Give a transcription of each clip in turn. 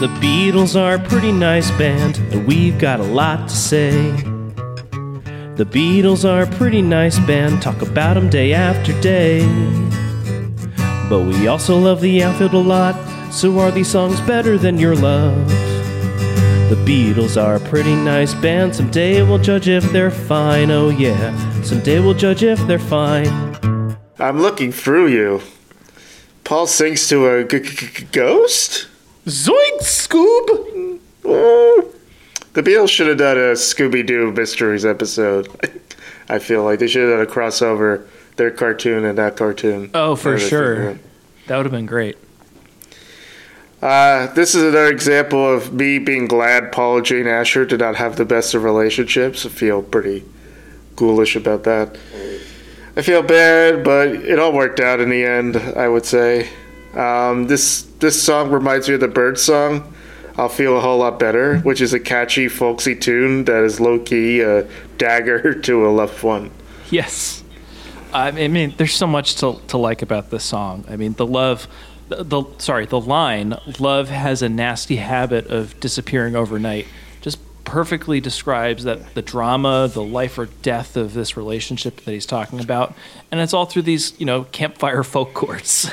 The Beatles are a pretty nice band, and we've got a lot to say. The Beatles are a pretty nice band, talk about them day after day. But we also love the outfield a lot, so are these songs better than your love? The Beatles are a pretty nice band, someday we'll judge if they're fine, oh yeah, someday we'll judge if they're fine. I'm looking through you. Paul sings to a ghost? Zoink, Scoob! Oh. The Beatles should have done a Scooby-Doo Mysteries episode. I feel like they should have done a crossover, their cartoon and that cartoon. Oh, for sure. That would have been great. This is another example of me being glad Paul and Jane Asher did not have the best of relationships. I feel pretty ghoulish about that. I feel bad, but it all worked out in the end, I would say. This song reminds me of the Bird song, I'll Feel a Whole Lot Better, which is a catchy, folksy tune that is low-key a dagger to a loved one. Yes. I mean, there's so much to like about this song. I mean, the line, love has a nasty habit of disappearing overnight, just perfectly describes that the drama, the life or death of this relationship that he's talking about, and it's all through these, campfire folk chords.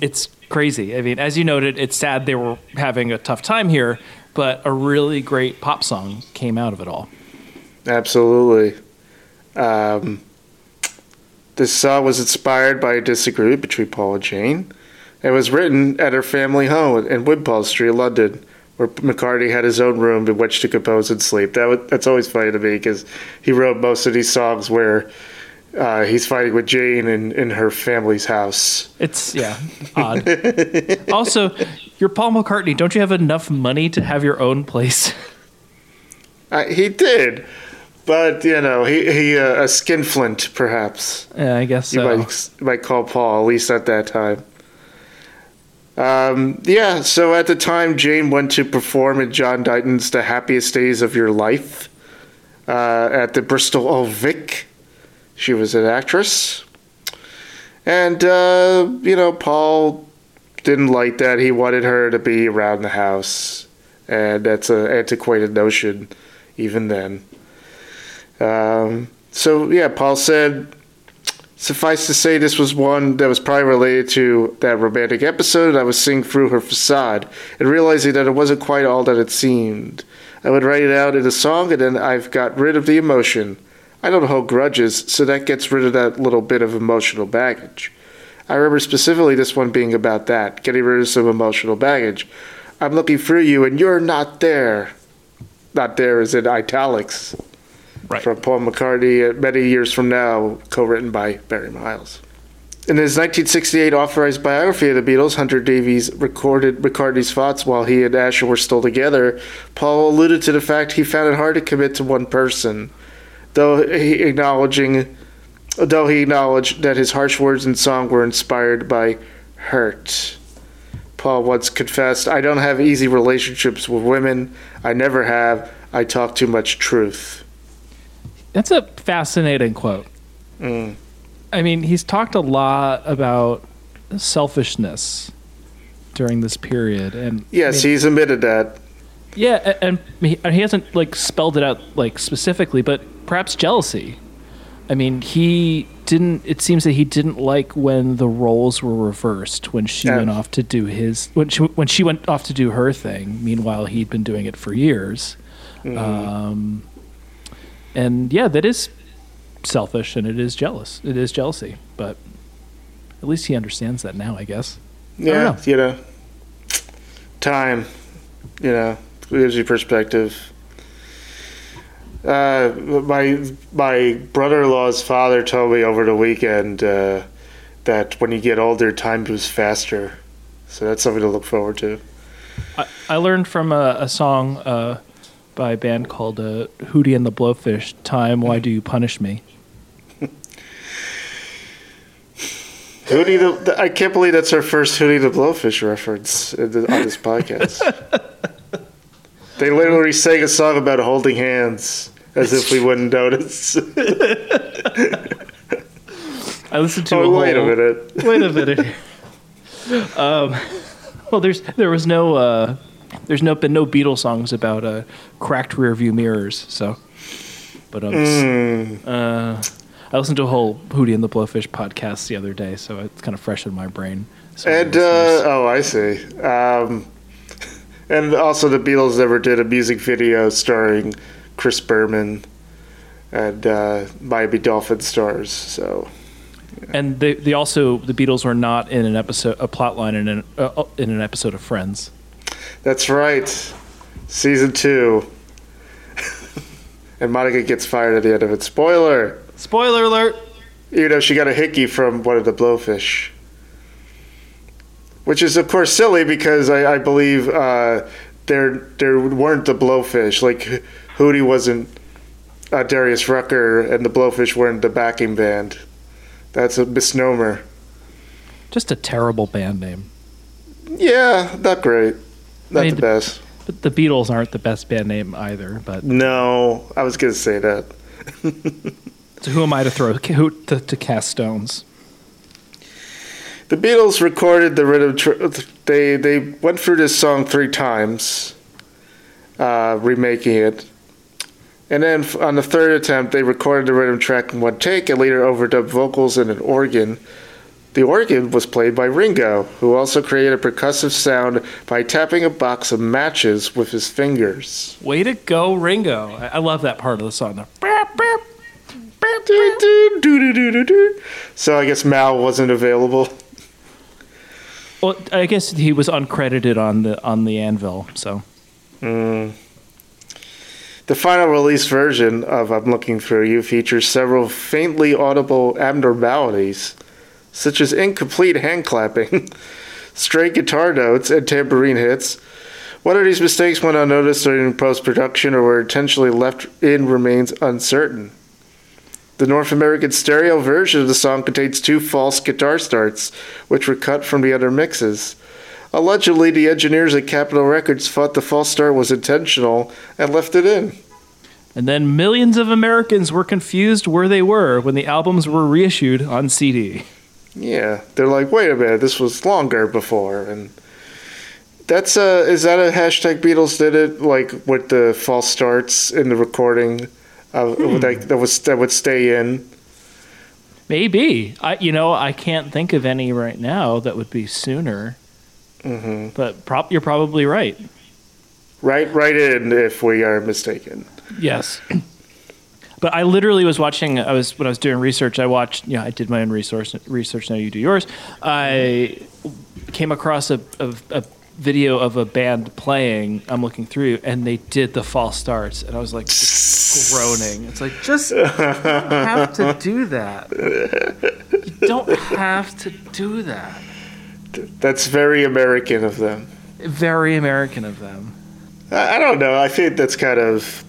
It's crazy. I mean, as you noted, it's sad they were having a tough time here, but a really great pop song came out of it all. Absolutely. This song was inspired by a disagreement between Paul and Jane. It was written at her family home in Wimpole Street, London, where McCartney had his own room in which to compose and sleep. That's always funny to me because he wrote most of these songs where he's fighting with Jane in her family's house. It's, odd. Also, you're Paul McCartney. Don't you have enough money to have your own place? He did. But, he a skinflint, perhaps. Yeah, I guess so. You might call Paul, at least at that time. So at the time, Jane went to perform in John Dighton's The Happiest Days of Your Life at the Bristol Old Vic. She was an actress. And, Paul didn't like that. He wanted her to be around the house. And that's an antiquated notion, even then. Paul said, suffice to say, this was one that was probably related to that romantic episode. I was seeing through her facade and realizing that it wasn't quite all that it seemed. I would write it out in a song, and then I've got rid of the emotion. I don't hold grudges, so that gets rid of that little bit of emotional baggage. I remember specifically this one being about that, getting rid of some emotional baggage. I'm looking through you, and you're not there. Not there is in italics. Right. From Paul McCartney, many years from now, co-written by Barry Miles. In his 1968 authorized biography of the Beatles, Hunter Davies recorded McCartney's thoughts while he and Asher were still together. Paul alluded to the fact he found it hard to commit to one person, though he acknowledged that his harsh words and song were inspired by hurt. Paul once confessed, "I don't have easy relationships with women. I never have. I talk too much truth." That's a fascinating quote. Mm. I mean, he's talked a lot about selfishness during this period, and yes, he's admitted that. Yeah, and he hasn't spelled it out specifically, but perhaps jealousy. I mean, he didn't. It seems that he didn't like when the roles were reversed when she went off to do when she went off to do her thing. Meanwhile, he'd been doing it for years. Mm. And yeah, that is selfish, and it is jealous. It is jealousy, but at least he understands that now, I guess. Yeah, time, gives you perspective. My brother-in-law's father told me over the weekend that when you get older, time moves faster. So that's something to look forward to. I learned from a song. By a band called Hootie and the Blowfish, Time, Why Do You Punish Me? Hootie, I can't believe that's our first Hootie the Blowfish reference on this podcast. They literally sang a song about holding hands as if we wouldn't notice. I listened to wait a minute. Well, there was no Beatles songs about cracked rearview mirrors. So, but I listened to a whole Hootie and the Blowfish podcast the other day, so it's kind of fresh in my brain. So and I see. And also, the Beatles never did a music video starring Chris Berman and Miami Dolphin stars. So. Yeah. And the Beatles were not in an episode, a plotline in an episode of Friends. That's right, season 2, and Monica gets fired at the end of it. Spoiler alert. You know, she got a hickey from one of the Blowfish, which is of course silly because I believe there weren't the Blowfish. Like Hootie wasn't Darius Rucker, and the Blowfish weren't the backing band. That's a misnomer. Just a terrible band name. Yeah, not great. Not the best. But the Beatles aren't the best band name either. But no, I was going to say that. So who am I to throw? To cast stones? The Beatles recorded the rhythm. They went through this song 3 times, remaking it. And then on the 3rd attempt, they recorded the rhythm track in 1 take and later overdubbed vocals and an organ. The organ was played by Ringo, who also created a percussive sound by tapping a box of matches with his fingers. Way to go, Ringo. I love that part of the song. So I guess Mal wasn't available. Well, I guess he was uncredited on the anvil, so... The final release version of I'm Looking Through You features several faintly audible abnormalities, such as incomplete hand clapping, stray guitar notes, and tambourine hits. Whether these mistakes went unnoticed during post-production or were intentionally left in remains uncertain. The North American stereo version of the song contains 2 false guitar starts, which were cut from the other mixes. Allegedly, the engineers at Capitol Records thought the false start was intentional and left it in. And then millions of Americans were confused where they were when the albums were reissued on CD. Yeah, they're like, wait a minute, this was longer before. And that's is that a hashtag Beatles did it? Like with the false starts in the recording that would stay in? Maybe. I can't think of any right now that would be sooner. Mm-hmm. But you're probably right. Right in if we are mistaken. Yes. But I literally was watching, when I was doing research, I did my own research, now you do yours. I came across a video of a band playing I'm Looking Through, and they did the false starts, and I was like groaning. It's like, just don't have to do that. You don't have to do that. That's very American of them. Very American of them. I don't know. I think that's kind of,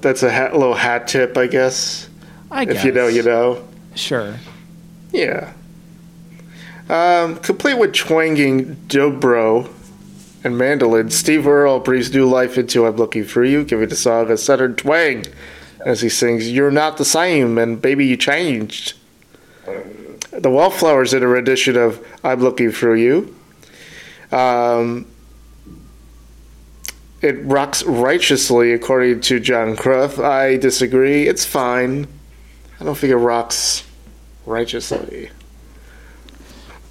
that's a little hat tip, I guess. If you know, you know. Sure. Yeah. Complete with twanging dobro and mandolin, Steve Earle breathes new life into I'm Looking Through You, giving the song a southern twang as he sings, "You're not the same, and baby, you changed." The Wallflowers did a rendition of I'm Looking Through You. It rocks righteously, according to John Croft. I disagree. It's fine. I don't think it rocks righteously.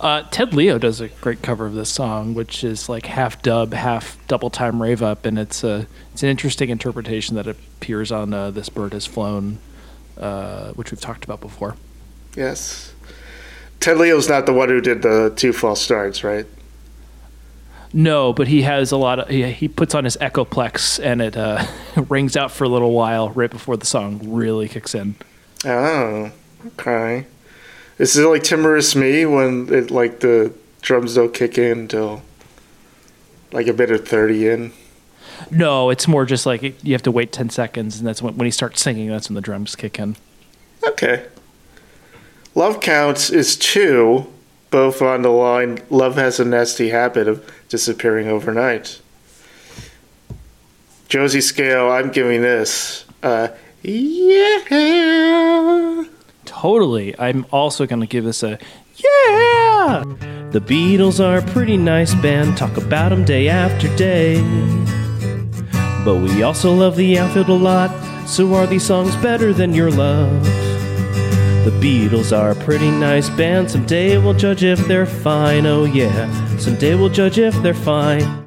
Ted Leo does a great cover of this song, which is like half dub, half double time rave up, and it's an interesting interpretation that appears on This Bird Has Flown, which we've talked about before. Yes. Ted Leo's not the one who did the 2 false starts, right? No, but he has a lot of... He puts on his Echoplex, and it rings out for a little while right before the song really kicks in. Oh, okay. Is it like Timorous Me when it the drums don't kick in until a bit of 30 in? No, it's more just you have to wait 10 seconds, and that's when he starts singing, that's when the drums kick in. Okay. Love Counts is 2, both on the line, Love Has a Nasty Habit of Disappearing Overnight. Josie Scale, I'm giving this. Yeah. Totally. I'm also going to give this a Yeah! The Beatles are a pretty nice band, talk about them day after day. But we also love the outfield a lot, so are these songs better than your love? The Beatles are a pretty nice band, someday we'll judge if they're fine, oh yeah, someday we'll judge if they're fine.